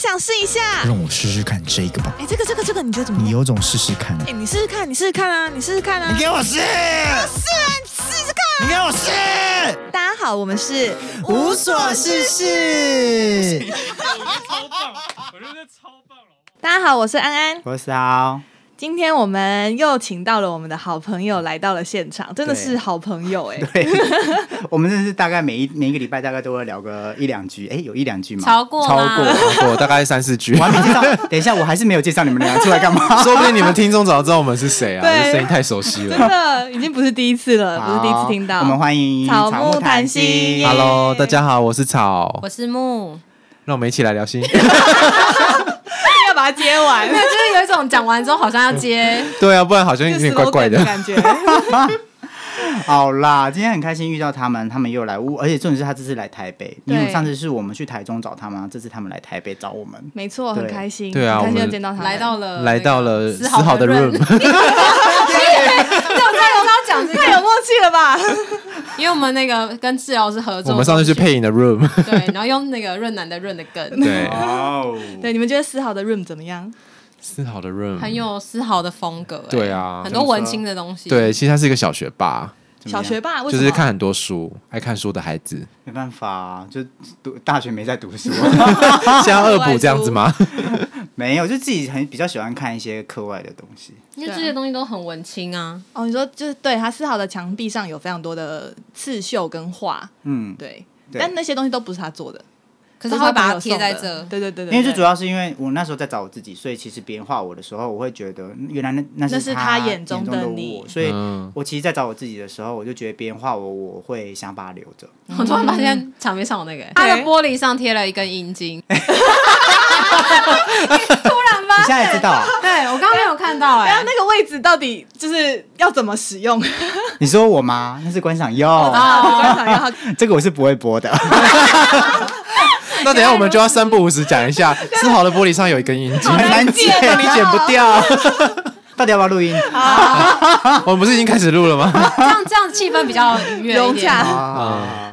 想试一下。让我试试看这个吧。哎，这个，你觉得怎么样？你有种试试看。哎，你试试看啊！你给我试！你给我试！大家好，我们是无所事事。我觉得超棒！大家好，我是安安，我是敖。今天我们又请到了我们的好朋友来到了现场，真的是好朋友哎、欸。对，我们真的是大概每一个礼拜大概都会聊个一两句，哎，有一两句吗？超过，大概3-4句。我还没介绍，等一下我还是没有介绍你们俩出来干嘛？说不定你们听众早知道我们是谁啊，这声音太熟悉了，真的已经不是第一次了，不是第一次听到。我们欢迎草木谈心 ，Hello， 大家好，我是草，我是木，让我们一起来聊心。要把它接完，没有，就是有一种讲完之后好像要接，对啊，不然好像有点怪怪的感觉。好啦，今天很开心遇到他们，他们又来，而且重点是他这次来台北，因为上次是我们去台中找他们，这次他们来台北找我们，没错，很开心，对啊，很开心又见到他们，来到了丝毫的 room， 太有默契了吧？因为我们那个跟治疗师合作，我们上次去配音的 room， 对，然后用那个润南的润的梗，对，哦，对，你们觉得丝毫的 room 怎么样？丝毫的 room 很有丝毫的风格、欸，对啊，很多文青的东西，对，其实他是一个小学霸。小学霸为什么就是看很多书，爱看书的孩子，没办法、啊，就大学没在读书，像恶补这样子吗？没有，就自己很比较喜欢看一些课外的东西，因为这些东西都很文青啊。哦，你说就是对，它丝毫的墙壁上有非常多的刺绣跟画，嗯，对，但那些东西都不是他做的。可是他会把它贴在这，对，因为最主要是因为我那时候在找我自己，所以其实别人画我的时候，我会觉得原来那是他眼中的我，所以我其实在找我自己的时候，我就觉得别人画我，我会想把它留着。我突然发现墙面上有那个，他的玻璃上贴了一根阴茎。突然吧，你现在知道？对我刚刚没有看到哎、欸，那个位置到底就是要怎么使用？你说我吗？那是观赏用，观赏用，这个我是不会播的。那等一下我们就要3不5时讲一下丝毫的玻璃上有一根阴茎，很难剪，你剪不掉。到底要不要录音？我们不是已经开始录了吗？这样气氛比较愉悦一点。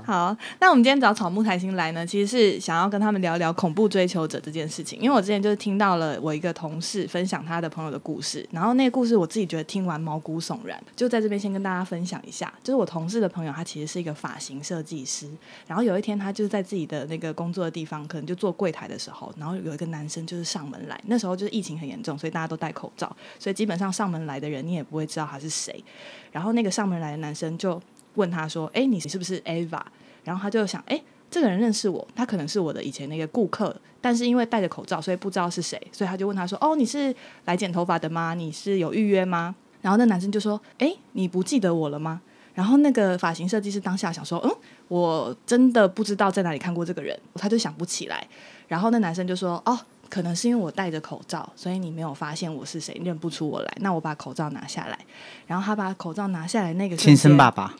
好，那我们今天找草木谈心来呢，其实是想要跟他们聊聊恐怖追求者这件事情。因为我之前就是听到了我一个同事分享他的朋友的故事，然后那个故事我自己觉得听完毛骨悚然，就在这边先跟大家分享一下。就是我同事的朋友，他其实是一个发型设计师，然后有一天他就是在自己的那个工作的地方，可能就做柜台的时候，然后有一个男生就是上门来，那时候就是疫情很严重，所以大家都戴口罩，所以基本上门来的人你也不会知道他是谁，然后那个上门来的男生就问他说哎，你是不是 Ava？ 然后他就想哎，这个人认识我，他可能是我的以前那个顾客，但是因为戴着口罩所以不知道是谁，所以他就问他说哦，你是来剪头发的吗？你是有预约吗？然后那男生就说哎，你不记得我了吗？然后那个发型设计师当下想说我真的不知道在哪里看过这个人，他就想不起来。然后那男生就说哦，可能是因为我戴着口罩，所以你没有发现我是谁，你认不出我来，那我把口罩拿下来。然后他把口罩拿下来那个亲生爸爸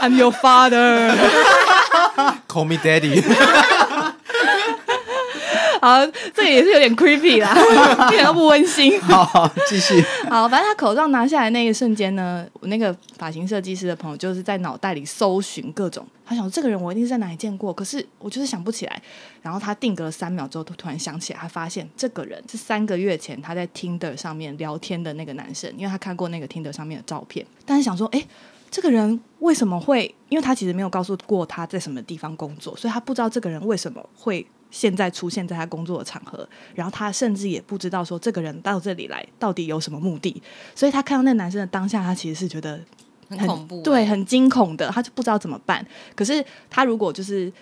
I'm your father Call me daddy 好，这也是有点 creepy 啦，一点都不温馨。好，继续。好，反正他口罩拿下来那一瞬间呢，我那个发型设计师的朋友就是在脑袋里搜寻各种，他想这个人我一定是在哪里见过，可是我就是想不起来。然后他定格了3秒之后，突然想起来，他发现这个人是3个月前他在 Tinder 上面聊天的那个男生，因为他看过那个 Tinder 上面的照片，但是想说，哎，这个人为什么会？因为他其实没有告诉过他在什么地方工作，所以他不知道这个人为什么会现在出现在他工作的场合，然后他甚至也不知道说这个人到这里来到底有什么目的，所以他看到那男生的当下，他其实是觉得很恐怖，对，很惊恐的，他就不知道怎么办。可是他如果就是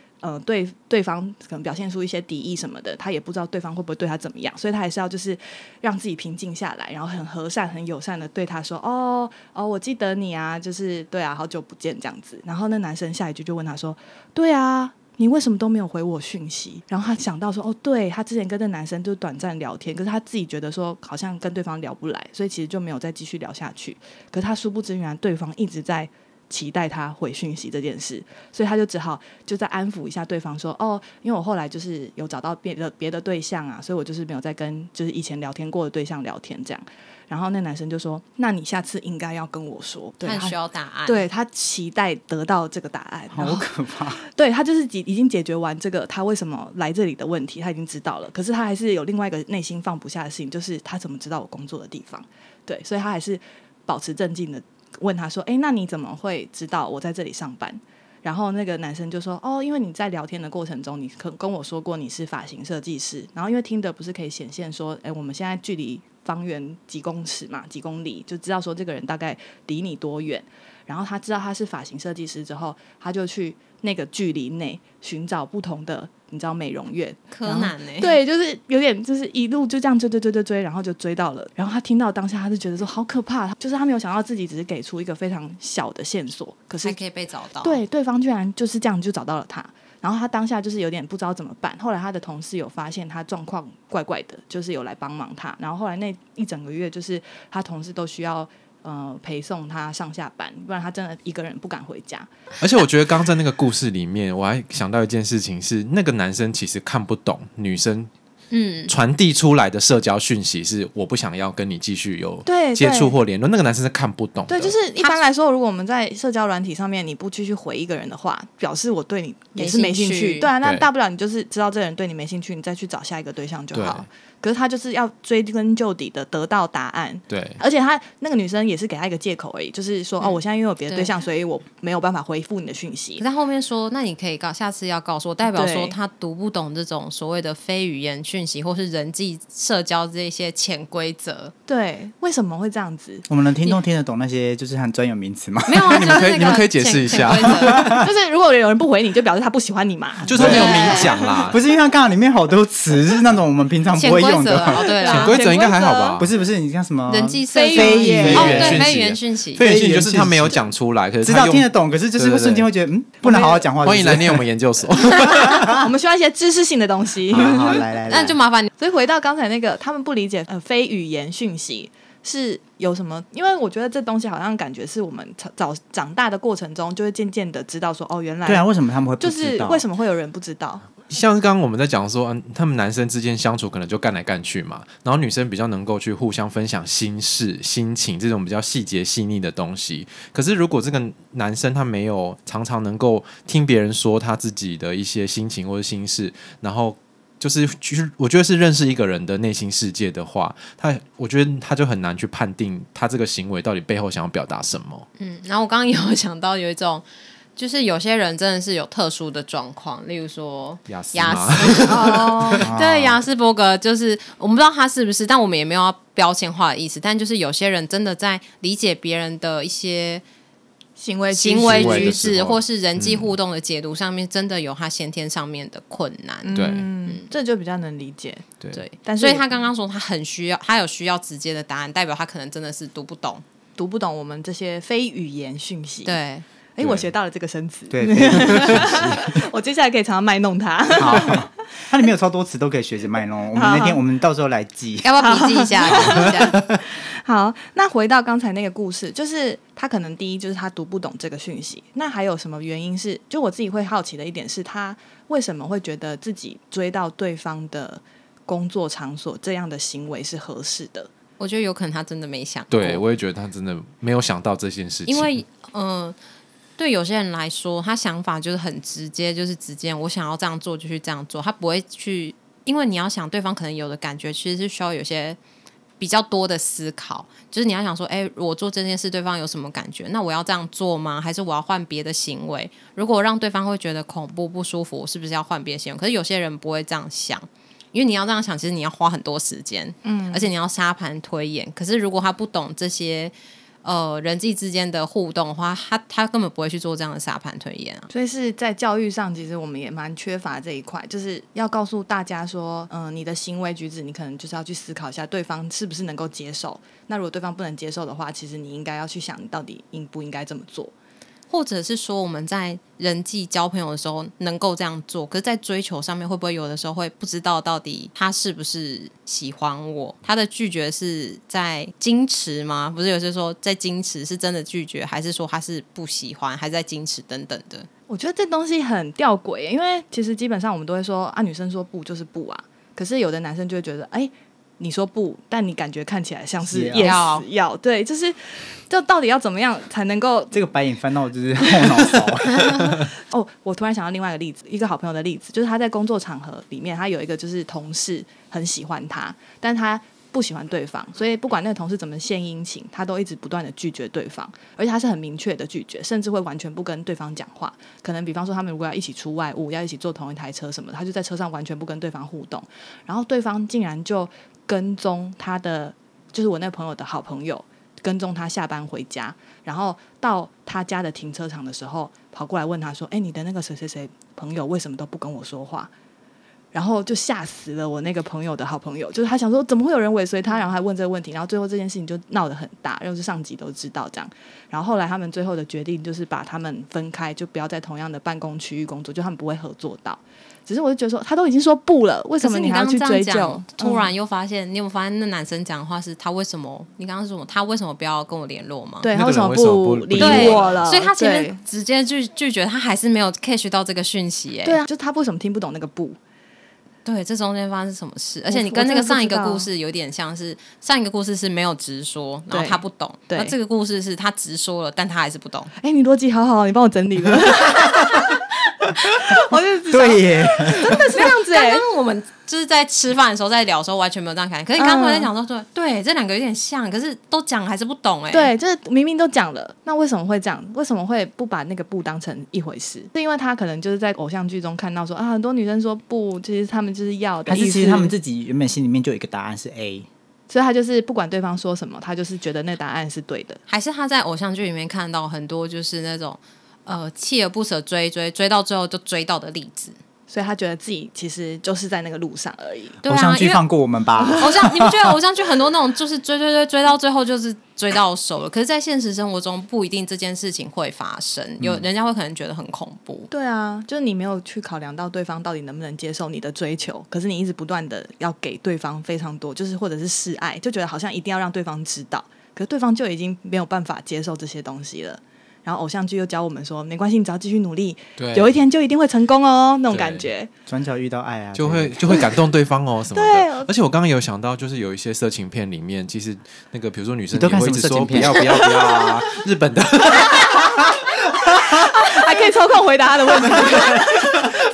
对方可能表现出一些敌意什么的，他也不知道对方会不会对他怎么样，所以他还是要就是让自己平静下来，然后很和善很友善的对他说哦，我记得你啊，就是对啊，好久不见这样子。然后那男生下一句就问他说，对啊，你为什么都没有回我讯息？然后他想到说哦，对，他之前跟那男生就是短暂聊天，可是他自己觉得说好像跟对方聊不来，所以其实就没有再继续聊下去。可是他殊不知原来对方一直在期待他回讯息这件事，所以他就只好就再安抚一下对方说，哦，因为我后来就是有找到别的对象啊，所以我就是没有再跟就是以前聊天过的对象聊天这样。然后那男生就说，那你下次应该要跟我说，对，他需要答案，对，他期待得到这个答案。好可怕。对，他就是已经解决完这个他为什么来这里的问题，他已经知道了，可是他还是有另外一个内心放不下的事情，就是他怎么知道我工作的地方。对，所以他还是保持镇静的问他说，哎，那你怎么会知道我在这里上班？然后那个男生就说，哦，因为你在聊天的过程中你跟我说过你是发型设计师，然后因为Tinder不是可以显现说，哎，我们现在距离方圆几公尺嘛，几公里，就知道说这个人大概离你多远。然后他知道他是发型设计师之后，他就去那个距离内寻找不同的，你知道美容院，柯南欸，对，就是有点就是一路就这样追，然后就追到了。然后他听到当下他就觉得说好可怕，就是他没有想到自己只是给出一个非常小的线索，可是还可以被找到，对，对方居然就是这样就找到了他。然后他当下就是有点不知道怎么办，后来他的同事有发现他状况怪怪的，就是有来帮忙他。然后后来那一整个月就是他同事都需要陪送他上下班，不然他真的一个人不敢回家。而且我觉得刚刚在那个故事里面我还想到一件事情是，那个男生其实看不懂女生传递出来的社交讯息是我不想要跟你继续有接触或联络，那个男生是看不懂的。对，就是一般来说如果我们在社交软体上面你不继续回一个人的话，表示我对你也是没兴趣。对啊，那大不了你就是知道这个人对你没兴趣，你再去找下一个对象就好。可是他就是要追根究底的得到答案。对，而且他那个女生也是给他一个借口而已，就是说，哦，我现在因为有别的对象，所以我没有办法回复你的讯息。可是他后面说，那你可以下次要告诉我，代表说他读不懂这种所谓的非语言讯息或是人际社交这些潜规则。对，为什么会这样子？我们能听众听得懂那些就是很专有名词吗？没有啊，就是那个你们可以解释一下。就是如果有人不回你，就表示他不喜欢你嘛，就是他没有明讲啦。不是，因为他刚刚里面好多词是那种我们平常不会。潜规则应该还好吧？不是，你像什么人际非语言讯息，非语言讯息就是他没有讲出来，可是知道听得懂，可是就是会瞬间会觉得不能好好讲话。欢迎来念我们研究所，我们需要一些知识性的东西。好，来，那就麻烦你。所以回到刚才那个，他们不理解非语言讯息是有什么？因为我觉得这东西好像感觉是我们长大的过程中就会渐渐的知道说，哦，原来对啊，为什么他们会不知道？就是为什么会有人不知道？像刚刚我们在讲说，他们男生之间相处可能就干来干去嘛，然后女生比较能够去互相分享心事、心情这种比较细节细腻的东西。可是如果这个男生他没有常常能够听别人说他自己的一些心情或者心事，然后就是我觉得是认识一个人的内心世界的话，我觉得他就很难去判定他这个行为到底背后想要表达什么。然后我刚刚有想到有一种，就是有些人真的是有特殊的状况，例如说雅斯对，雅斯伯格，就是我们不知道他是不是，但我们也没有要标签化的意思，但就是有些人真的在理解别人的一些行为举止或是人际互动的解读上面，真的有他先天上面的困难。对，这就比较能理解。对，但是所以他刚刚说他很需要，他有需要直接的答案，代表他可能真的是读不懂我们这些非语言讯息。对，哎，我学到了这个生词。对，我接下来可以常常卖弄它。好，它里面有超多词都可以学着卖弄。我们到时候来记，要不要笔记一下？好，那回到刚才那个故事，就是他可能第一就是他读不懂这个讯息，那还有什么原因是？就我自己会好奇的一点是，他为什么会觉得自己追到对方的工作场所这样的行为是合适的？我觉得有可能他真的没想过。对，我也觉得他真的没有想到这件事情，因为对有些人来说，他想法就是很直接，就是直接我想要这样做就去这样做，他不会去，因为你要想对方可能有的感觉其实是需要有些比较多的思考，就是你要想说，哎，我做这件事对方有什么感觉，那我要这样做吗？还是我要换别的行为？如果让对方会觉得恐怖不舒服，我是不是要换别的行为？可是有些人不会这样想，因为你要这样想其实你要花很多时间，而且你要沙盘推演。可是如果他不懂这些人际之间的互动的话，他根本不会去做这样的沙盘推演。所以是在教育上其实我们也蛮缺乏这一块，就是要告诉大家说，你的行为举止你可能就是要去思考一下对方是不是能够接受，那如果对方不能接受的话，其实你应该要去想你到底应不应该这么做。或者是说我们在人际交朋友的时候能够这样做，可是在追求上面会不会有的时候会不知道到底他是不是喜欢我，他的拒绝是在矜持吗？不是有些说在矜持是真的拒绝，还是说他是不喜欢还是在矜持等等的。我觉得这东西很吊诡，因为其实基本上我们都会说啊，女生说不就是不啊，可是有的男生就会觉得哎、欸，你说不但你感觉看起来像是也要对，就是这到底要怎么样才能够，这个白眼翻到就是后脑勺哦，我突然想到另外一个例子，一个好朋友的例子，就是他在工作场合里面，他有一个就是同事很喜欢他，但他不喜欢对方，所以不管那个同事怎么献殷勤，他都一直不断的拒绝对方，而且他是很明确的拒绝，甚至会完全不跟对方讲话。可能比方说他们如果要一起出外务，要一起坐同一台车什么的，他就在车上完全不跟对方互动，然后对方竟然就跟踪他的，就是我那朋友的好朋友跟踪他下班回家，然后到他家的停车场的时候跑过来问他说哎、欸，你的那个谁谁谁朋友为什么都不跟我说话，然后就吓死了我那个朋友的好朋友，就是他想说怎么会有人尾随他，然后还问这个问题，然后最后这件事情就闹得很大，又是上级都知道这样。然后后来他们最后的决定就是把他们分开，就不要在同样的办公区域工作，就他们不会合作到。只是我就觉得说他都已经说不了，为什么你还要去追究？突然又发现，你有没有发现那男生讲的话是他为什么？你刚刚说什么？他为什么不要跟我联络吗？对，他为什么不理我了？所以他前面直接拒绝，他还是没有 catch 到这个讯息、欸。对啊，就他为什么听不懂那个不？对，这中间发生什么事？而且你跟那个上一个故事有点像是，上一个故事是没有直说，然后他不懂，那这个故事是他直说了，但他还是不懂。哎，你逻辑好好，你帮我整理了。我就对耶，真的是这样子哎。刚刚我们就是在吃饭的时候在聊的时候完全没有这样看，可是你刚刚在讲说对，这两个有点像，可是都讲还是不懂哎。对，就是明明都讲了，那为什么会这样？为什么会不把那个不当成一回事？是因为他可能就是在偶像剧中看到说啊，很多女生说不，其实他们就是要的意思，还是其实他们自己原本心里面就有一个答案是 A。所以他就是不管对方说什么，他就是觉得那答案是对的。还是他在偶像剧里面看到很多就是那种锲而不舍追到最后就追到的例子，所以他觉得自己其实就是在那个路上而已。对啊，偶像剧放过我们吧。你们觉得偶像剧很多那种就是追到最后就是追到手了，可是在现实生活中不一定这件事情会发生，有人家会可能觉得很恐怖。对啊，就是你没有去考量到对方到底能不能接受你的追求，可是你一直不断的要给对方非常多，就是或者是示爱，就觉得好像一定要让对方知道，可是对方就已经没有办法接受这些东西了。然后偶像剧又教我们说没关系，你只要继续努力，有一天就一定会成功哦，那种感觉，转角遇到爱啊，就会感动对方哦什么的。而且我刚刚有想到，就是有一些色情片里面，其实那个比如说女生也会一直说不要不要不要啊，日本的还可以抽空回答他的问题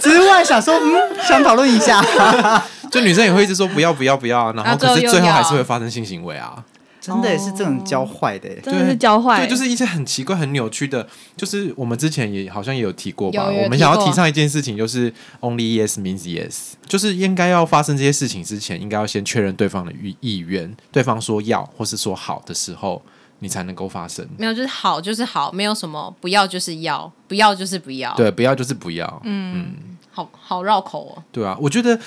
只是我想说想讨论一下就女生也会一直说不要不要不要，然后可是最后还是会发生性行为啊，真的也是这种教坏的、欸，真的是教坏、欸。对，就是一些很奇怪、很扭曲的，就是我们之前也好像也有提过吧。我们想要提倡一件事情，就是 only yes means yes， 就是应该要发生这些事情之前，应该要先确认对方的意愿，对方说要或是说好的时候，你才能够发生。没有，就是好就是好，没有什么不要就是要，不要就是不要。对，不要就是不要。嗯，好绕口哦。对啊，我觉得。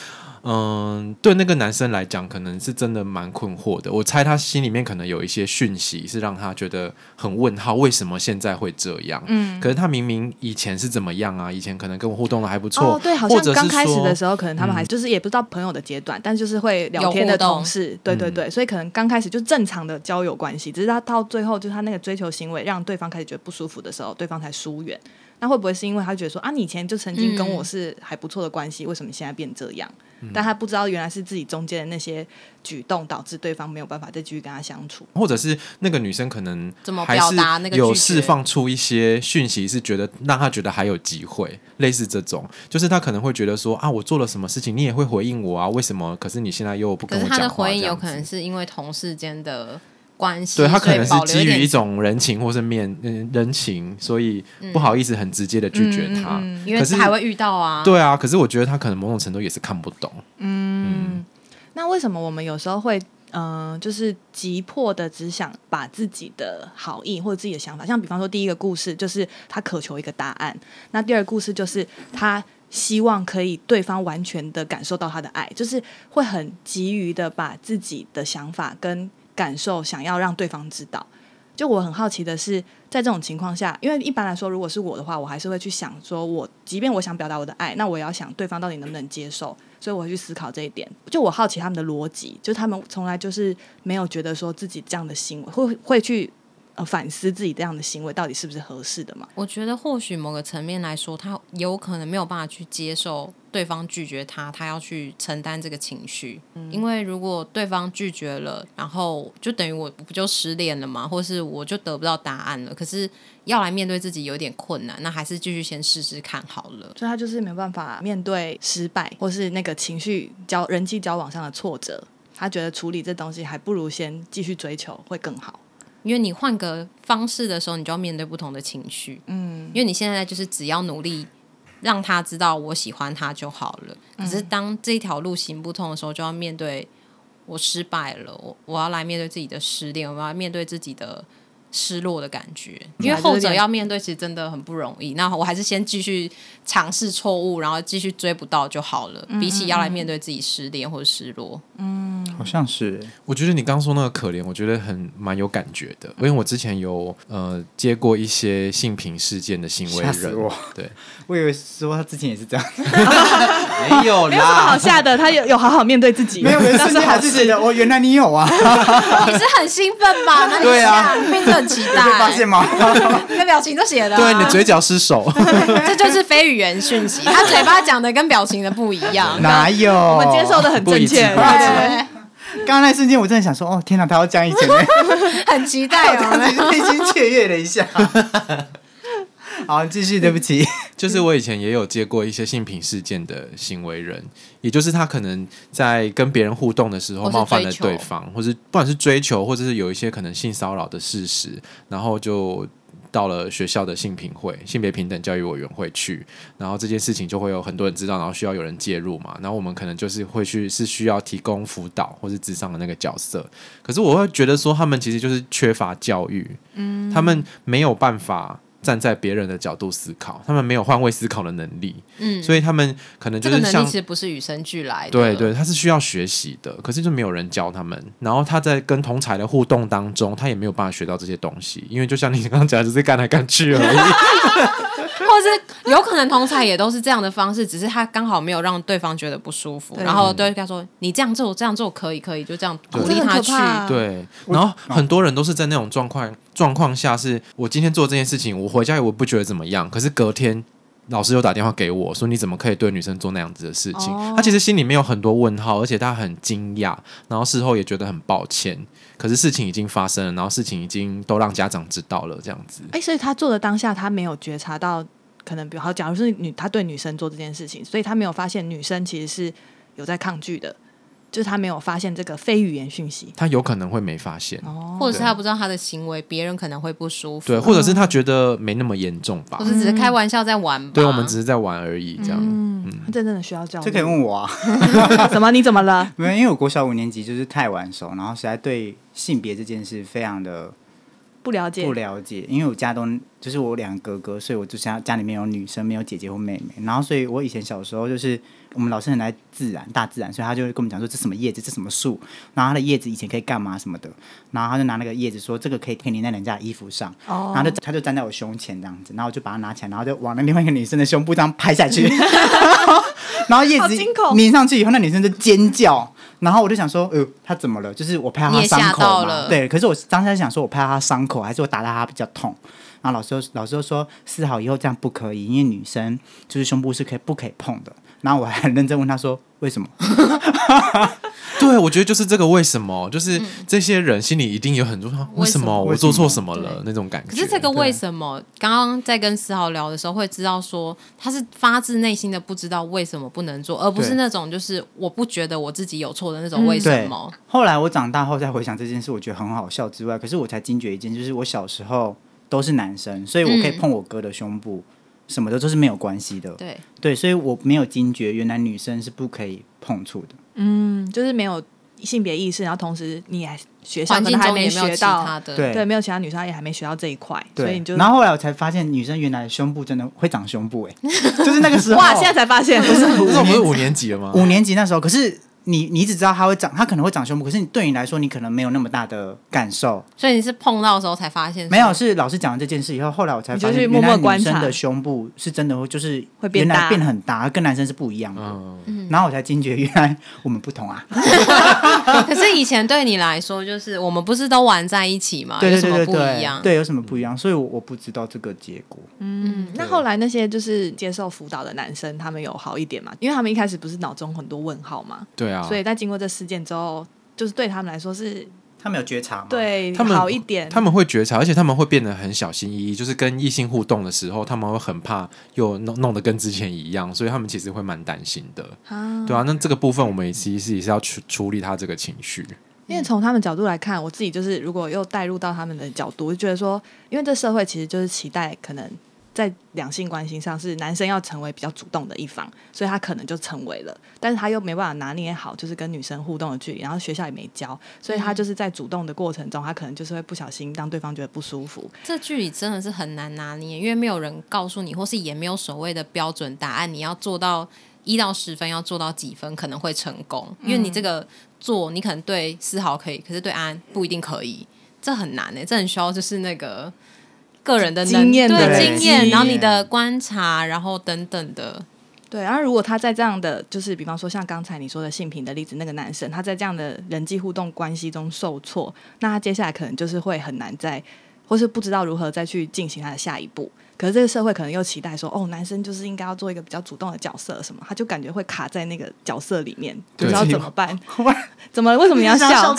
对那个男生来讲可能是真的蛮困惑的，我猜他心里面可能有一些讯息是让他觉得很问号，为什么现在会这样、可是他明明以前是怎么样啊，以前可能跟我互动的还不错、哦、对，好像刚开始的时候可能他们还就是也不知道朋友的阶段，但就是会聊天的同事，对对对、所以可能刚开始就正常的交友关系，只是他到最后就是他那个追求行为让对方开始觉得不舒服的时候，对方才疏远。那会不会是因为他觉得说啊，你以前就曾经跟我是还不错的关系、为什么现在变这样？但他不知道原来是自己中间的那些举动导致对方没有办法再继续跟他相处，或者是那个女生可能还是有释放出一些讯息，是觉得让他觉得还有机会，类似这种，就是他可能会觉得说啊，我做了什么事情你也会回应我啊，为什么可是你现在又不跟我讲话？可是他的回应有可能是因为同事间的关系，对，他可能是基于一种人情或是人情，所以不好意思很直接的拒绝他，因为还会遇到啊。对啊，可是我觉得他可能某种程度也是看不懂。那为什么我们有时候会就是急迫的只想把自己的好意或者自己的想法，像比方说第一个故事就是他渴求一个答案，那第二个故事就是他希望可以对方完全的感受到他的爱，就是会很急于的把自己的想法跟感受想要让对方知道，就我很好奇的是在这种情况下，因为一般来说如果是我的话，我还是会去想说我即便我想表达我的爱，那我也要想对方到底能不能接受，所以我会去思考这一点。就我好奇他们的逻辑，就他们从来就是没有觉得说自己这样的行为会去反思自己这样的行为到底是不是合适的嘛？我觉得或许某个层面来说，他有可能没有办法去接受对方拒绝他，他要去承担这个情绪、因为如果对方拒绝了，然后就等于我不就失恋了嘛，或是我就得不到答案了，可是要来面对自己有点困难，那还是继续先试试看好了。所以他就是没办法面对失败或是那个情绪人际交往上的挫折，他觉得处理这东西还不如先继续追求会更好，因为你换个方式的时候你就要面对不同的情绪、因为你现在就是只要努力让他知道我喜欢他就好了，可是当这条路行不通的时候，就要面对我失败了， 我要来面对自己的失恋，我要面对自己的失落的感觉，因为后者要面对其实真的很不容易。那我还是先继续尝试错误，然后继续追不到就好了，比起要来面对自己失恋或者失落。好像是。我觉得你刚说那个可怜，我觉得很蛮有感觉的，因为我之前有接过一些性平事件的行为人。吓死我。对，我以为说他之前也是这样。没有啦，没有什么好吓的，他 有好好面对自己。没有，瞬间还是觉得我原来你有啊。你是很兴奋吧？那你对啊，变成。很期待，有发现吗？你的表情都写了、对，你的嘴角失手，这就是非语言讯息。他嘴巴讲的跟表情的不一样，哪有？我们接受的很正确。刚刚那瞬间，我真的想说，哦，天哪，他要讲以前呢，很期待哦，内心雀跃了一下。好，继续，对不起。就是我以前也有接过一些性平事件的行为人，也就是他可能在跟别人互动的时候冒犯了对方，或是不管是追求或者是有一些可能性骚扰的事实，然后就到了学校的性平会性别平等教育委员会去，然后这件事情就会有很多人知道，然后需要有人介入嘛，然后我们可能就是会去是需要提供辅导或是咨商的那个角色，可是我会觉得说他们其实就是缺乏教育、他们没有办法站在别人的角度思考，他们没有换位思考的能力、所以他们可能就是像这个能力其实不是与生俱来的，对对，他是需要学习的，可是就没有人教他们，然后他在跟同侪的互动当中他也没有办法学到这些东西，因为就像你刚刚讲的就是干来干去而已。或是有可能同侪也都是这样的方式，只是他刚好没有让对方觉得不舒服，然后对跟他说你这样做这样做可以可以，就这样鼓励他去、对，然后很多人都是在那种状况下是我今天做这件事情我回家我不觉得怎么样，可是隔天老师又打电话给我说你怎么可以对女生做那样子的事情、他其实心里面有很多问号，而且他很惊讶，然后事后也觉得很抱歉，可是事情已经发生了，然后事情已经都让家长知道了这样子、所以他做的当下他没有觉察到，可能比如好假如是他对女生做这件事情，所以他没有发现女生其实是有在抗拒的，就是他没有发现这个非语言讯息，他有可能会没发现、或者是他不知道他的行为别人可能会不舒服，对，或者是他觉得没那么严重吧，或者只是开玩笑在玩吧，对，我们只是在玩而已这样、他真的需要教育，这可以问我啊。什么？你怎么了？没有，因为我国小5年级就是太晚熟，然后实在对性别这件事非常的不了解，因为我家都就是我2个哥哥，所以我就像家里面有女生没有姐姐或妹妹，然后所以我以前小时候就是我们老师很爱大自然，所以他就会跟我们讲说这什么叶子这什么树，然后他的叶子以前可以干嘛什么的，然后他就拿那个叶子说这个可以粘在人家的衣服上、然后他就站在我胸前这样子，然后我就把它拿起来，然后就往那另外一个女生的胸部这样拍下去。然后叶子粘上去以后，那女生就尖叫，然后我就想说他怎么了，就是我拍到他伤口嘛，对，可是我当时想说我拍到他伤口还是我打到他比较痛，然后老师就说撕好以后这样不可以，因为女生就是胸部是不可以碰的，然后我还很认真问他说为什么。对，我觉得就是这个为什么，就是这些人心里一定有很多为什么我做错什么了那种感觉。可是这个为什么刚刚在跟思豪聊的时候会知道说他是发自内心的不知道为什么不能做，而不是那种就是我不觉得我自己有错的那种为什么、后来我长大后再回想这件事我觉得很好笑之外，可是我才惊觉一件，就是我小时候都是男生，所以我可以碰我哥的胸部、什么的都是没有关系的， 对，所以我没有惊觉原来女生是不可以碰触的，就是没有性别意识，然后同时你还学校可能还没学到，对，没有其他女生也还没学到这一块，所以你就然后后来我才发现女生原来胸部真的会长胸部，就是那个时候哇现在才发现，不是我们5年级了吗？5年级那时候，可是你只知道它会长，它可能会长胸部，可是对你来说，你可能没有那么大的感受。所以你是碰到的时候才发现？没有，是老师讲了这件事以后，后来我才发现，原来女生的胸部是真的会就是原来变很大，跟男生是不一样的。嗯、然后我才惊觉，原来我们不同啊。可是以前对你来说，就是我们不是都玩在一起吗？对对对对对，有什么不一样？对，有什么不一样？所以我不知道这个结果。嗯，那后来那些就是接受辅导的男生，他们有好一点嘛？因为他们一开始不是脑中很多问号嘛？对啊。所以在经过这事件之后，就是对他们来说是。他们有觉察吗？对，好一点。他们会觉察，而且他们会变得很小心翼翼，就是跟异性互动的时候，他们会很怕又弄得跟之前一样，所以他们其实会蛮担心的。啊对啊，那这个部分我们也其实也是要去处理他这个情绪。因为从他们角度来看，我自己就是如果又带入到他们的角度，就觉得说，因为这社会其实就是期待可能在两性关系上是男生要成为比较主动的一方，所以他可能就成为了，但是他又没办法拿捏好就是跟女生互动的距离，然后学校也没教，所以他就是在主动的过程中，他可能就是会不小心让对方觉得不舒服。这距离真的是很难拿捏，因为没有人告诉你，或是也没有所谓的标准答案，你要做到1到10分要做到几分可能会成功，因为你这个做你可能对思豪可以，可是对安不一定可以，这很难欸，这很需要就是那个个人的经验，对经验，然后你的观察，然后等等的。对，然后如果他在这样的，就是比方说像刚才你说的性平的例子，那个男生他在这样的人际互动关系中受挫，那他接下来可能就是会很难再，或是不知道如何再去进行他的下一步。可是这个社会可能又期待说，哦，男生就是应该要做一个比较主动的角色什么，他就感觉会卡在那个角色里面，不知道怎么办。怎么？为什么你要笑？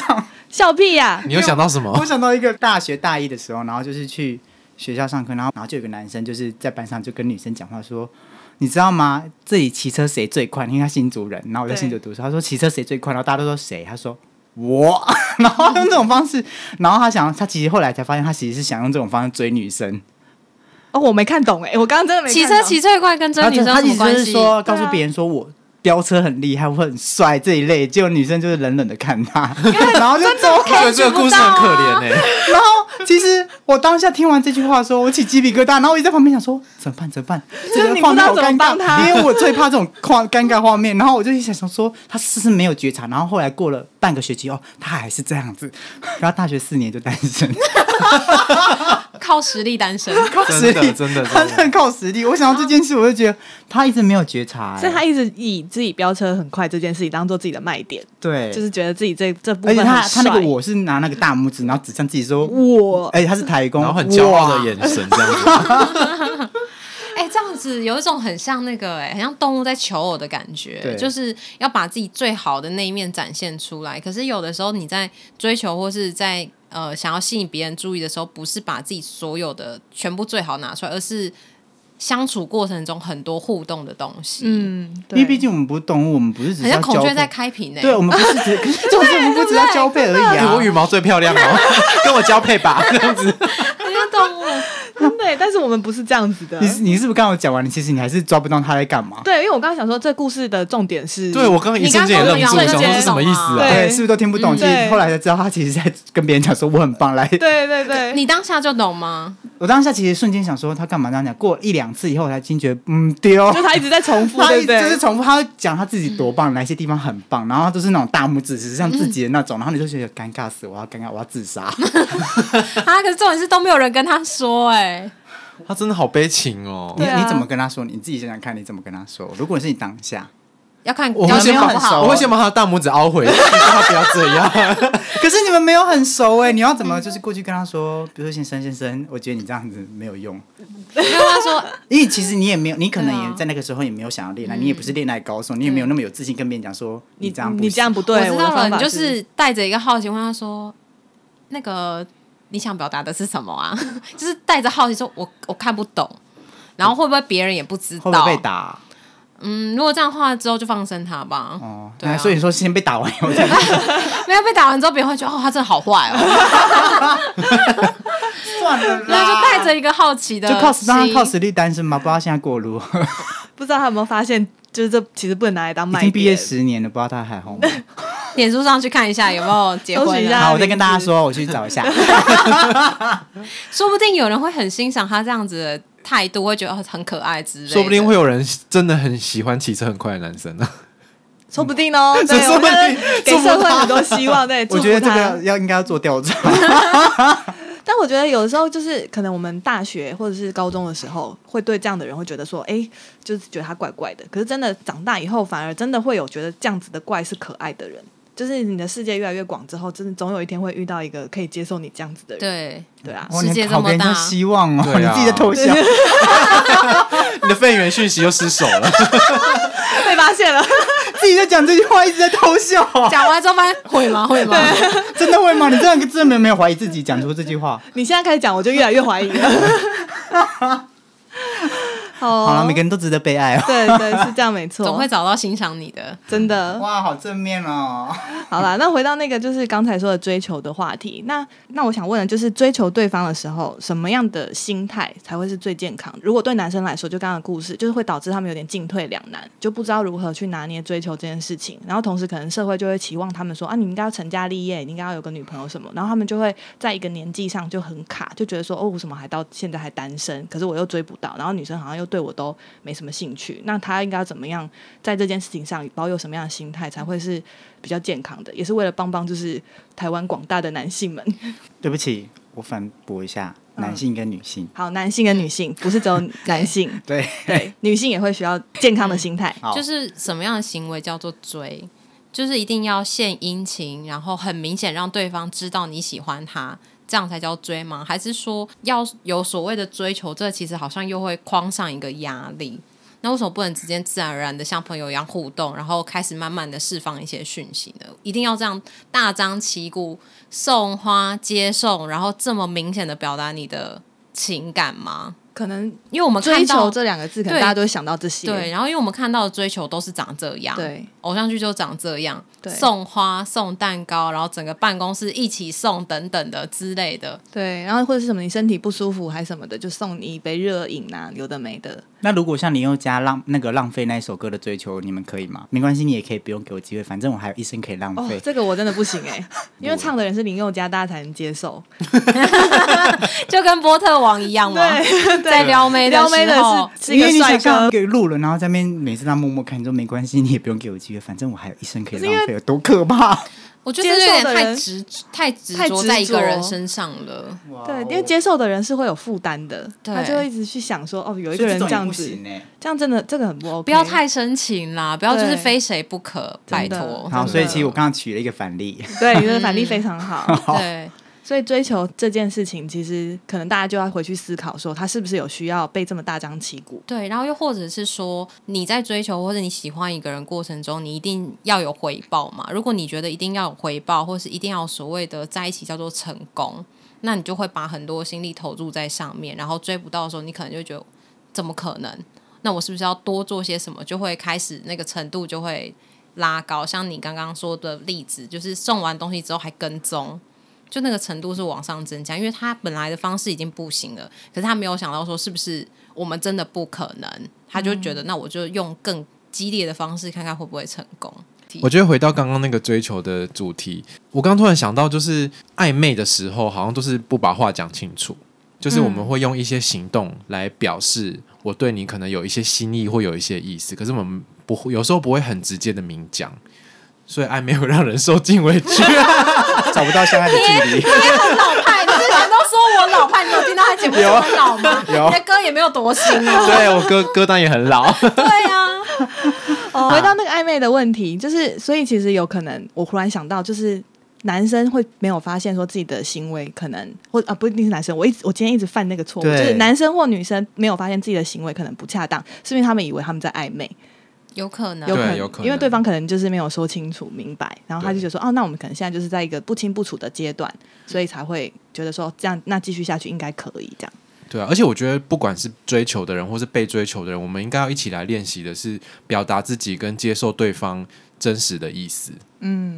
笑屁呀！你又想到什么？我想到一个大学大一的时候，然后就是去学校上课，然后就有个男生就是在班上就跟女生讲话说，你知道吗？这里骑车谁最快？因为他新竹人，然后我在新竹读书，他说骑车谁最快？然后大家都说谁？他说我，然后用这种方式，然后他其实后来才发现，他其实是想用这种方式追女生。哦，我没看懂欸，我刚刚真的没看懂。骑车骑最快跟追女生有什么关系？他其实就是说告诉别人说我飙车很厉害，我很帅这一类，结果女生就是冷冷的看他，然后就走开。这个故事很可怜欸。然后其实我当下听完这句话的时候，我起鸡皮疙瘩，然后我一直在旁边想说怎么办怎么办，这个画面好尴尬，因为我最怕这种尴尬画面。然后我就一直想说他是不是没有觉察，然后后来过了半个学期，哦，他还是这样子，然后大学4年就单身。靠实力单身，靠实力，真的他真的靠实力。我想到这件事，我就觉得他一直没有觉察，所以他一直以自己飙车很快这件事情当做自己的卖点，对，就是觉得自己这部分很帅。而且他那个我是拿那个大拇指，然后指向自己说我，而且他是台工，然后很骄傲的眼神这样子。哎、欸，这样子有一种很像那个很像动物在求偶的感觉，就是要把自己最好的那一面展现出来。可是有的时候你在追求或是在想要吸引别人注意的时候，不是把自己所有的全部最好拿出来，而是相处过程中很多互动的东西。嗯，因为毕竟我们不是动物，我们不是只是要交配，很像孔雀在开屏欸。对，我们不是只就是我们不只要交配而已啊。我羽毛最漂亮哦，跟我交配吧，这样子。很像动物。对，但是我们不是这样子的。你是不是刚刚讲完，其实你还是抓不到他在干嘛？对，因为我刚刚想说，这故事的重点是，对我刚刚一瞬间也愣住，我想说是什么意思啊？对，是不是都听不懂？其实后来才知道，他其实在跟别人讲说我很棒来。对对对，你当下就懂吗？我当下其实瞬间想说他干嘛这样讲，过1-2次以后我才惊觉，对哦，就他一直在重复，对不对？就是重复，他讲他自己多棒，哪些地方很棒，然后就是那种大拇指指向自己的那种，然后你就觉得尴尬死，我要自杀。啊，可是重点是都没有人跟他说哎。他真的好悲情哦。 你怎么跟他说？你自己想想看，你怎么跟他说？如果是你当下要看，我会先把他的大拇指凹回去，让他不要这样。可是你们没有很熟欸，你要怎么就是过去跟他说，比如说先生，我觉得你这样子没有用。没有他说，因为其实你也没有，你可能也在那个时候也没有想要恋爱，你也不是恋爱高手，你也没有那么有自信跟别人讲说你这样不对。我知道了，你就是带着一个好奇问他说，那个你想表达的是什么啊？就是带着好奇说我看不懂，然后会不会别人也不知道，会不会被打啊？如果这样的话之后就放生他吧。哦，对啊，所以说先被打完以后再没有被打完之后别人会觉得哦他真的好坏哦。算了啦，那就带着一个好奇的心，就靠实力单身嘛，不知道现在过如何。不知道他有没有发现，就是这其实不能拿来当卖点。已经毕业10年了，不知道他还好吗？脸书上去看一下有没有结婚了。好，我再跟大家说，我去找一下。说不定有人会很欣赏他这样子的态度，会觉得很可爱之类的。说不定会有人真的很喜欢骑车很快的男生啊。说不定哦，对，我们给社会很多希望，对，祝福他。我觉得这个应该要做调查。但我觉得有时候就是可能我们大学或者是高中的时候会对这样的人会觉得说哎，就是觉得他怪怪的，可是真的长大以后反而真的会有觉得这样子的怪是可爱的人，就是你的世界越来越广之后，真的总有一天会遇到一个可以接受你这样子的人。对对啊，世界这么大，希望哦、啊、你自己在偷笑，你的肺源讯息又失手了，被发现了，自己在讲这句话一直在偷笑、啊。讲完之后发现会吗？会吗？真的会吗？你真的没有怀疑自己讲出这句话？你现在开始讲，我就越来越怀疑了。好了，每个人都值得被爱哦。对对，是这样没错，总会找到欣赏你的，真的。哇，好正面哦。好啦，那回到那个就是刚才说的追求的话题，那我想问的就是追求对方的时候什么样的心态才会是最健康？如果对男生来说，就刚刚的故事就是会导致他们有点进退两难，就不知道如何去拿捏追求这件事情，然后同时可能社会就会期望他们说啊，你应该要成家立业，你应该要有个女朋友什么，然后他们就会在一个年纪上就很卡，就觉得说哦，为什么还到现在还单身，可是我又追不到，然后女生好像又对我都没什么兴趣，那他应该要怎么样在这件事情上保有什么样的心态才会是比较健康的，也是为了帮帮就是台湾广大的男性们。对不起，我反驳一下，男性跟女性、好，男性跟女性不是只有男性对对，女性也会需要健康的心态就是什么样的行为叫做追，就是一定要献殷勤，然后很明显让对方知道你喜欢他，这样才叫追吗？还是说要有所谓的追求，这其实好像又会框上一个压力，那为什么不能直接自然而然的像朋友一样互动，然后开始慢慢的释放一些讯息呢？一定要这样大张旗鼓送花接送，然后这么明显的表达你的情感吗？可能因为我们看到追求这两个字，可能大家都会想到这些。对，然后因为我们看到的追求都是长这样，对，偶像剧就长这样，送花送蛋糕，然后整个办公室一起送等等的之类的。对，然后或者是什么你身体不舒服还什么的，就送你一杯热饮啊，有的没的。那如果像林宥嘉浪费那一首歌的追求，你们可以吗？没关系，你也可以不用给我机会，反正我还有一生可以浪费。这个我真的不行哎、因为唱的人是林宥嘉，大家才能接受。就跟波特王一样嘛，在撩妹的时候，是一个帅哥，一个路人，然后在那边每次他默默看，你说没关系，你也不用给我机会，反正我还有一生可以浪费，多可怕！我觉得有点太执着在一个人身上了。对，因为接受的人是会有负担的，他就会一直去想说，哦，有一个人这样子，这样真的这个很不 OK。不要太深情啦，不要就是非谁不可，拜托。好，所以其实我刚刚举了一个反例，对，你的反例非常好，对。所以追求这件事情其实可能大家就要回去思考说他是不是有需要被这么大张旗鼓，对，然后又或者是说你在追求或者你喜欢一个人过程中你一定要有回报嘛，如果你觉得一定要有回报或是一定要有所谓的在一起叫做成功，那你就会把很多心力投注在上面，然后追不到的时候你可能就觉得怎么可能，那我是不是要多做些什么，就会开始那个程度就会拉高，像你刚刚说的例子就是送完东西之后还跟踪，就那个程度是往上增加，因为他本来的方式已经不行了，可是他没有想到说是不是我们真的不可能，他就觉得那我就用更激烈的方式看看会不会成功。我觉得回到刚刚那个追求的主题，我刚突然想到就是暧昧的时候好像都是不把话讲清楚，就是我们会用一些行动来表示我对你可能有一些心意或有一些意思，可是我们有时候不会很直接的明讲，所以暧昧会让人受尽委屈找不到相爱的距离。你也很老派，你之前都说我老派，你有听到他节目说很老吗？你的歌也没有多新哦。对，我歌单也很老。对啊回到那个暧昧的问题，就是所以其实有可能我忽然想到就是男生会没有发现说自己的行为可能或不一定是男生，我今天一直犯那个错误，就是男生或女生没有发现自己的行为可能不恰当，是因为他们以为他们在暧昧，有可能因为对方可能就是没有说清楚明白，然后他就觉得说哦，那我们可能现在就是在一个不清不楚的阶段，所以才会觉得说这样那继续下去应该可以这样。对啊，而且我觉得不管是追求的人或是被追求的人，我们应该要一起来练习的是表达自己跟接受对方真实的意思。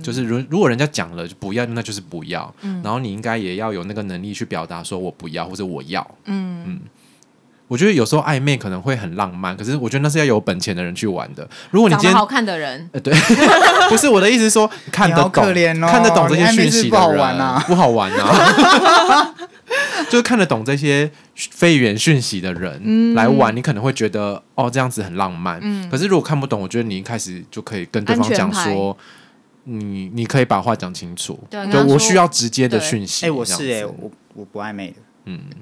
就是如果人家讲了就不要，那就是不要，然后你应该也要有那个能力去表达说我不要或者我要。我觉得有时候暧昧可能会很浪漫，可是我觉得那是要有本钱的人去玩的。如果你今天长得好看的人，对，不是我的意思是说看得懂，可怜哦，看得懂这些讯息的人不好玩啊，不好玩啊。就是看得懂这些非语言讯息的人、来玩，你可能会觉得哦这样子很浪漫、可是如果看不懂，我觉得你一开始就可以跟对方讲说。你可以把话讲清楚，对我需要直接的讯息。我是我不暧昧的，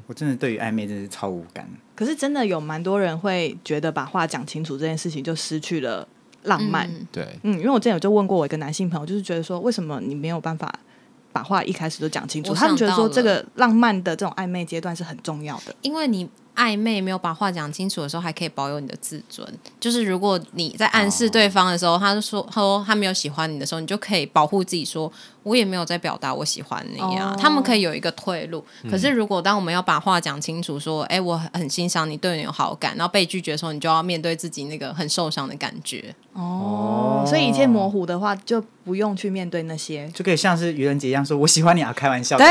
我真的对于暧昧真是超无感。可是真的有蛮多人会觉得把话讲清楚这件事情就失去了浪漫，对，因为我之前有就问过我一个男性朋友，就是觉得说为什么你没有办法把话一开始就讲清楚？他们觉得说这个浪漫的这种暧昧阶段是很重要的，因为你。暧昧没有把话讲清楚的时候还可以保有你的自尊，就是如果你在暗示对方的时候、他就说他没有喜欢你的时候，你就可以保护自己说我也没有在表达我喜欢你啊、他们可以有一个退路、可是如果当我们要把话讲清楚说哎、我很欣赏你，对你有好感，然后被拒绝的时候你就要面对自己那个很受伤的感觉。所以一切模糊的话就不用去面对那些，就可以像是愚人节一样说我喜欢你啊，开玩笑。对，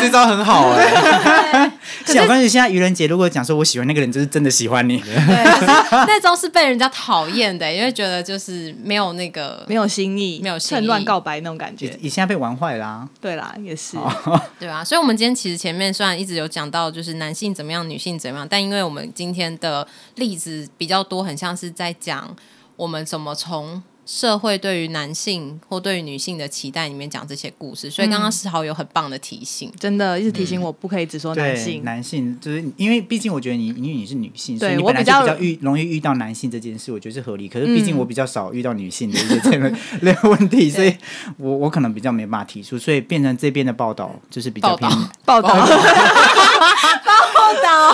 这招很好哎。小关系现在愚人节如果讲说我喜欢那个人，就是真的喜欢你。那招是被人家讨厌的，因为觉得就是没有那个没有心意，没有趁乱告白那种感觉。你现在被玩坏啦。对啦，也是。对啊，所以我们今天其实前面虽然一直有讲到就是男性怎么样，女性怎么样，但因为我们今天的例子比较多，很像是在讲我们怎么从社会对于男性或对于女性的期待里面讲这些故事，所以刚刚世豪有很棒的提醒，真的一直提醒我不可以只说男性。对，男性就是因为毕竟我觉得因为你是女性，所以你本来就比较容易遇到男性这件事，我觉得是合理。可是毕竟我比较少遇到女性的一些这类问题，所以我可能比较没办法提出，所以变成这边的报道就是比较偏报道，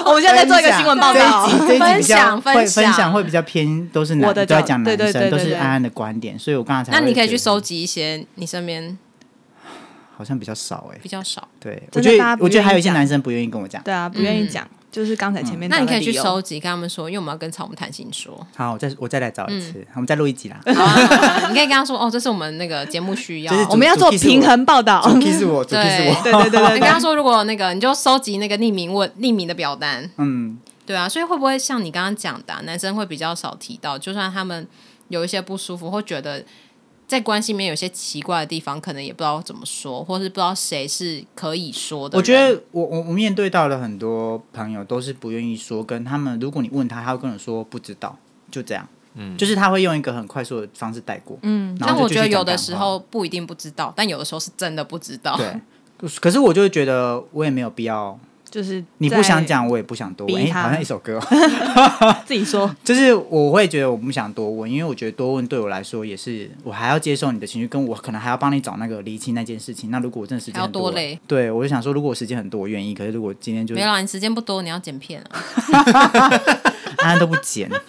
我们现在在做一个新闻报道，分享会比较偏，都是都在讲男生，都是安安的观点，所以我刚才那你可以去收集一些你身边好像比较少哎，比较少。对，我觉得还有一些男生不愿意跟我讲，对啊，不愿意讲，就是刚才前面那你可以去收集，跟他们说，因为我们要跟草木谈心说，好，我再来找一次，我们再录一集啦。你可以跟他说哦，这是我们那个节目需要，我们要做平衡报道。主题是我，对。你跟他说，如果那个你就收集那个匿名的表单，对啊，所以会不会像你刚刚讲的，男生会比较少提到，就算他们。有一些不舒服，或觉得在关系里面有些奇怪的地方，可能也不知道怎么说，或是不知道谁是可以说的人。我觉得我面对到了很多朋友都是不愿意说，跟他们如果你问他，他会跟我说不知道，就这样。就是他会用一个很快速的方式带过。但我觉得有的时候不一定不知道，但有的时候是真的不知道。对，可是我就会觉得我也没有必要。就是你不想讲我也不想多问，好像一首歌、自己说，就是我会觉得我不想多问，因为我觉得多问对我来说也是我还要接受你的情绪，跟我可能还要帮你找那个厘清那件事情。那如果我真的时间很多，还要多累，对，我就想说如果我时间很多我愿意，可是如果今天就没有啦，你时间不多你要剪片啊。安安都不剪。表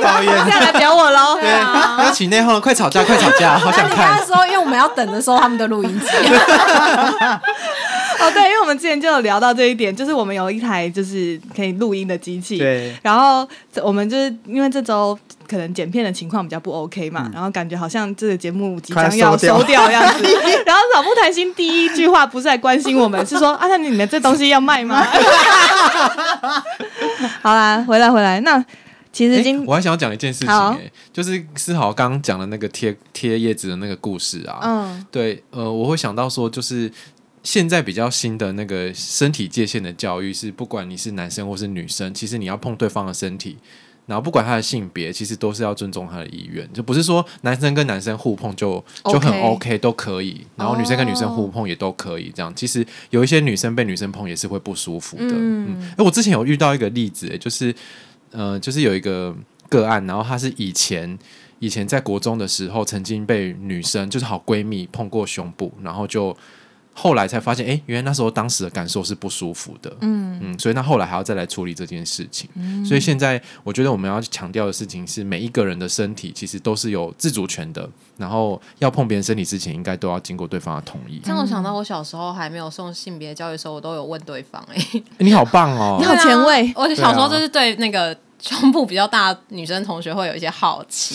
导演，这样来表我喽！对啊，要请内讧，快吵架，快吵架，好想看。那你刚刚说，因为我们要等的时候，他们的录音机。哦，对，因为我们之前就有聊到这一点，就是我们有一台就是可以录音的机器，对。然后我们就是因为这周可能剪片的情况比较不 OK 嘛，然后感觉好像这个节目即将要收掉样子。然后草木谈心第一句话不是来关心我们，是说啊，那你们这东西要卖吗？好啦，回来那。其实我还想要讲一件事情、就是世豪刚刚讲的那个贴叶子的那个故事啊，对，我会想到说，就是现在比较新的那个身体界限的教育是，不管你是男生或是女生，其实你要碰对方的身体，然后不管他的性别，其实都是要尊重他的意愿，就不是说男生跟男生互碰就很 OK 都可以，然后女生跟女生互碰也都可以，这样其实有一些女生被女生碰也是会不舒服的。我之前有遇到一个例子、就是有一个个案，然后她是以前在国中的时候曾经被女生就是好闺蜜碰过胸部，然后就后来才发现原来那时候当时的感受是不舒服的，所以那后来还要再来处理这件事情。所以现在我觉得我们要强调的事情是，每一个人的身体其实都是有自主权的，然后要碰别人身体之前应该都要经过对方的同意。让我想到我小时候还没有送性别教育的时候，我都有问对方。你好棒哦，你好前卫。我小时候就是对那个胸部比较大的女生同学会有一些好奇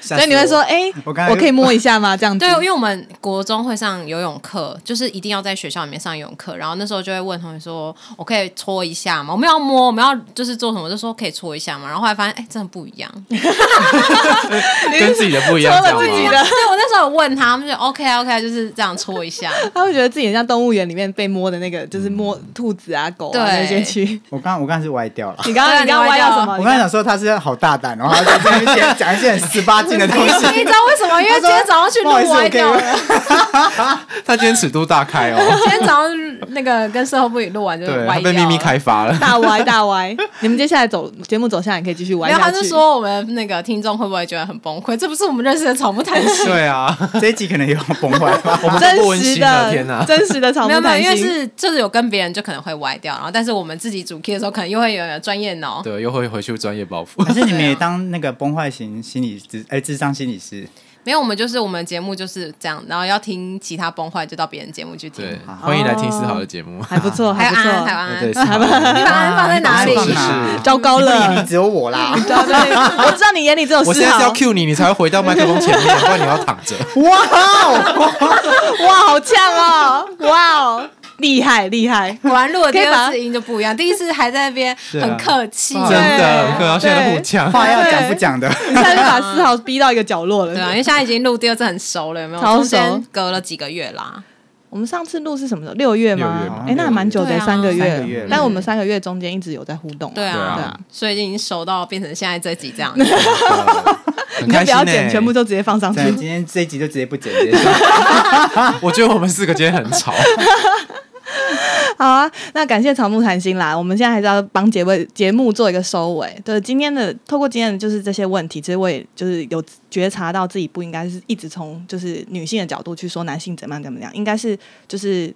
所以你会说哎、欸，我可以摸一下吗这样子。对，因为我们国中会上游泳课，就是一定要在学校里面上游泳课，然后那时候就会问同学说我可以搓一下吗，我们要摸，我们要就是做什么，就说可以搓一下吗，然后后来发现哎、欸，真的不一样跟自己的不一样，搓了自己的。对，我那时候问他们就 OK 就是这样搓一下他会觉得自己很像动物园里面被摸的那个，就是摸兔子啊狗啊那些区。我刚是歪掉了。你刚歪掉什么？我刚才想说他是好大胆，然后他在那边讲一些很18禁的东西你知道为什么？因为今天早上去录歪掉了他今天尺度大开哦今天早上那个跟社会部录完就歪掉了，对，他被秘密开发了大歪你们接下来节目走向也可以继续歪下去。没有，他就说我们那个听众会不会觉得很崩溃，这不是我们认识的草木谈心对啊，这一集可能也有崩坏吧我们都不温馨了，天哪，真实的草木谈心。没有，因为是就是有跟别人就可能会歪掉，然后但是我们自己主 key 的时候可能又会有专业脑，对，又会回去专业包袱。可是你们也当那个崩坏型心理智商心理师？没有，我们就是我们节目就是这样，然后要听其他崩坏就到别人节目去听。对，欢迎来听思豪的节目，还不错，还不错。还有安安，对，你把安安放在哪里？糟糕了，你只有我啦。我知道你眼里只有思豪。我现在是要 cue 你，你才会回到麦克风前面，不然你要躺着。哇，好呛哦！哇哦。厉害，果然录了第二次音就不一样，第一次还在那边很客气，真的很客气，现在互呛话要讲不讲的，你现在就把思豪逼到一个角落了。对啊，因为现在已经录第二次很熟了，有没有？超熟，隔了几个月啦。我们上次录是什么时候？6月吗？哎，那还蛮久的，3个月。但我们3个月中间一直有在互动，对啊，所以已经熟到变成现在这集这样。你就不要剪，全部都直接放上去。今天这一集就直接不剪。我觉得我们4个今天很吵。好啊，那感谢草木谈心啦，我们现在还是要帮节目做一个收尾。对，透过今天的就是这些问题，其实我也就是有觉察到自己不应该是一直从就是女性的角度去说男性怎么样，应该是就是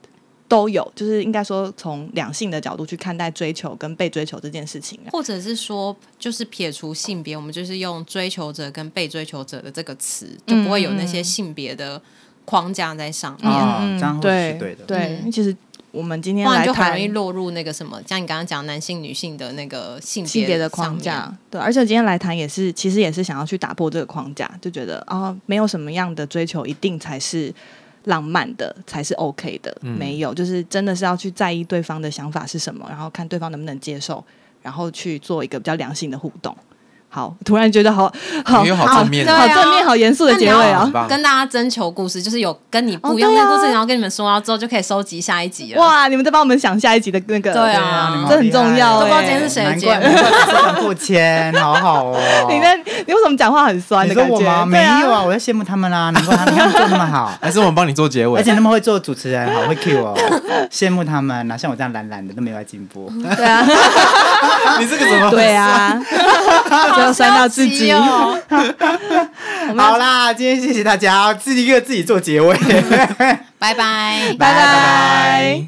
都有，就是应该说从两性的角度去看待追求跟被追求这件事情，或者是说就是撇除性别，我们就是用追求者跟被追求者的这个词，就不会有那些性别的框架在上面。这样会是对的。对，其实我们今天来谈，就很容易落入那个什么，像你刚刚讲男性、女性的那个性别的框架。对，而且今天来谈也是，其实也是想要去打破这个框架，就觉得没有什么样的追求一定才是浪漫的，才是 OK 的，没有，就是真的是要去在意对方的想法是什么，然后看对方能不能接受，然后去做一个比较良性的互动。好，突然觉得好正面，好严肃的结尾啊！跟大家征求故事，就是有跟你不一样的故事，然后跟你们说到之后，就可以收集下一集了。哇，你们在帮我们想下一集的那个，对啊，这很重要。都不知道今天是谁的节目，不签，好哦。你为什么讲话很酸的感觉？你说我吗？没有啊，我在羡慕他们啦，难怪他们做那么好。还是我们帮你做结尾，而且他们会做主持人，好会 cue 哦，羡慕他们。哪像我这样懒懒的，都没有进步。对啊，你这个怎么？对啊。要删到自己哦好啦，今天谢谢大家，自己做结尾拜拜。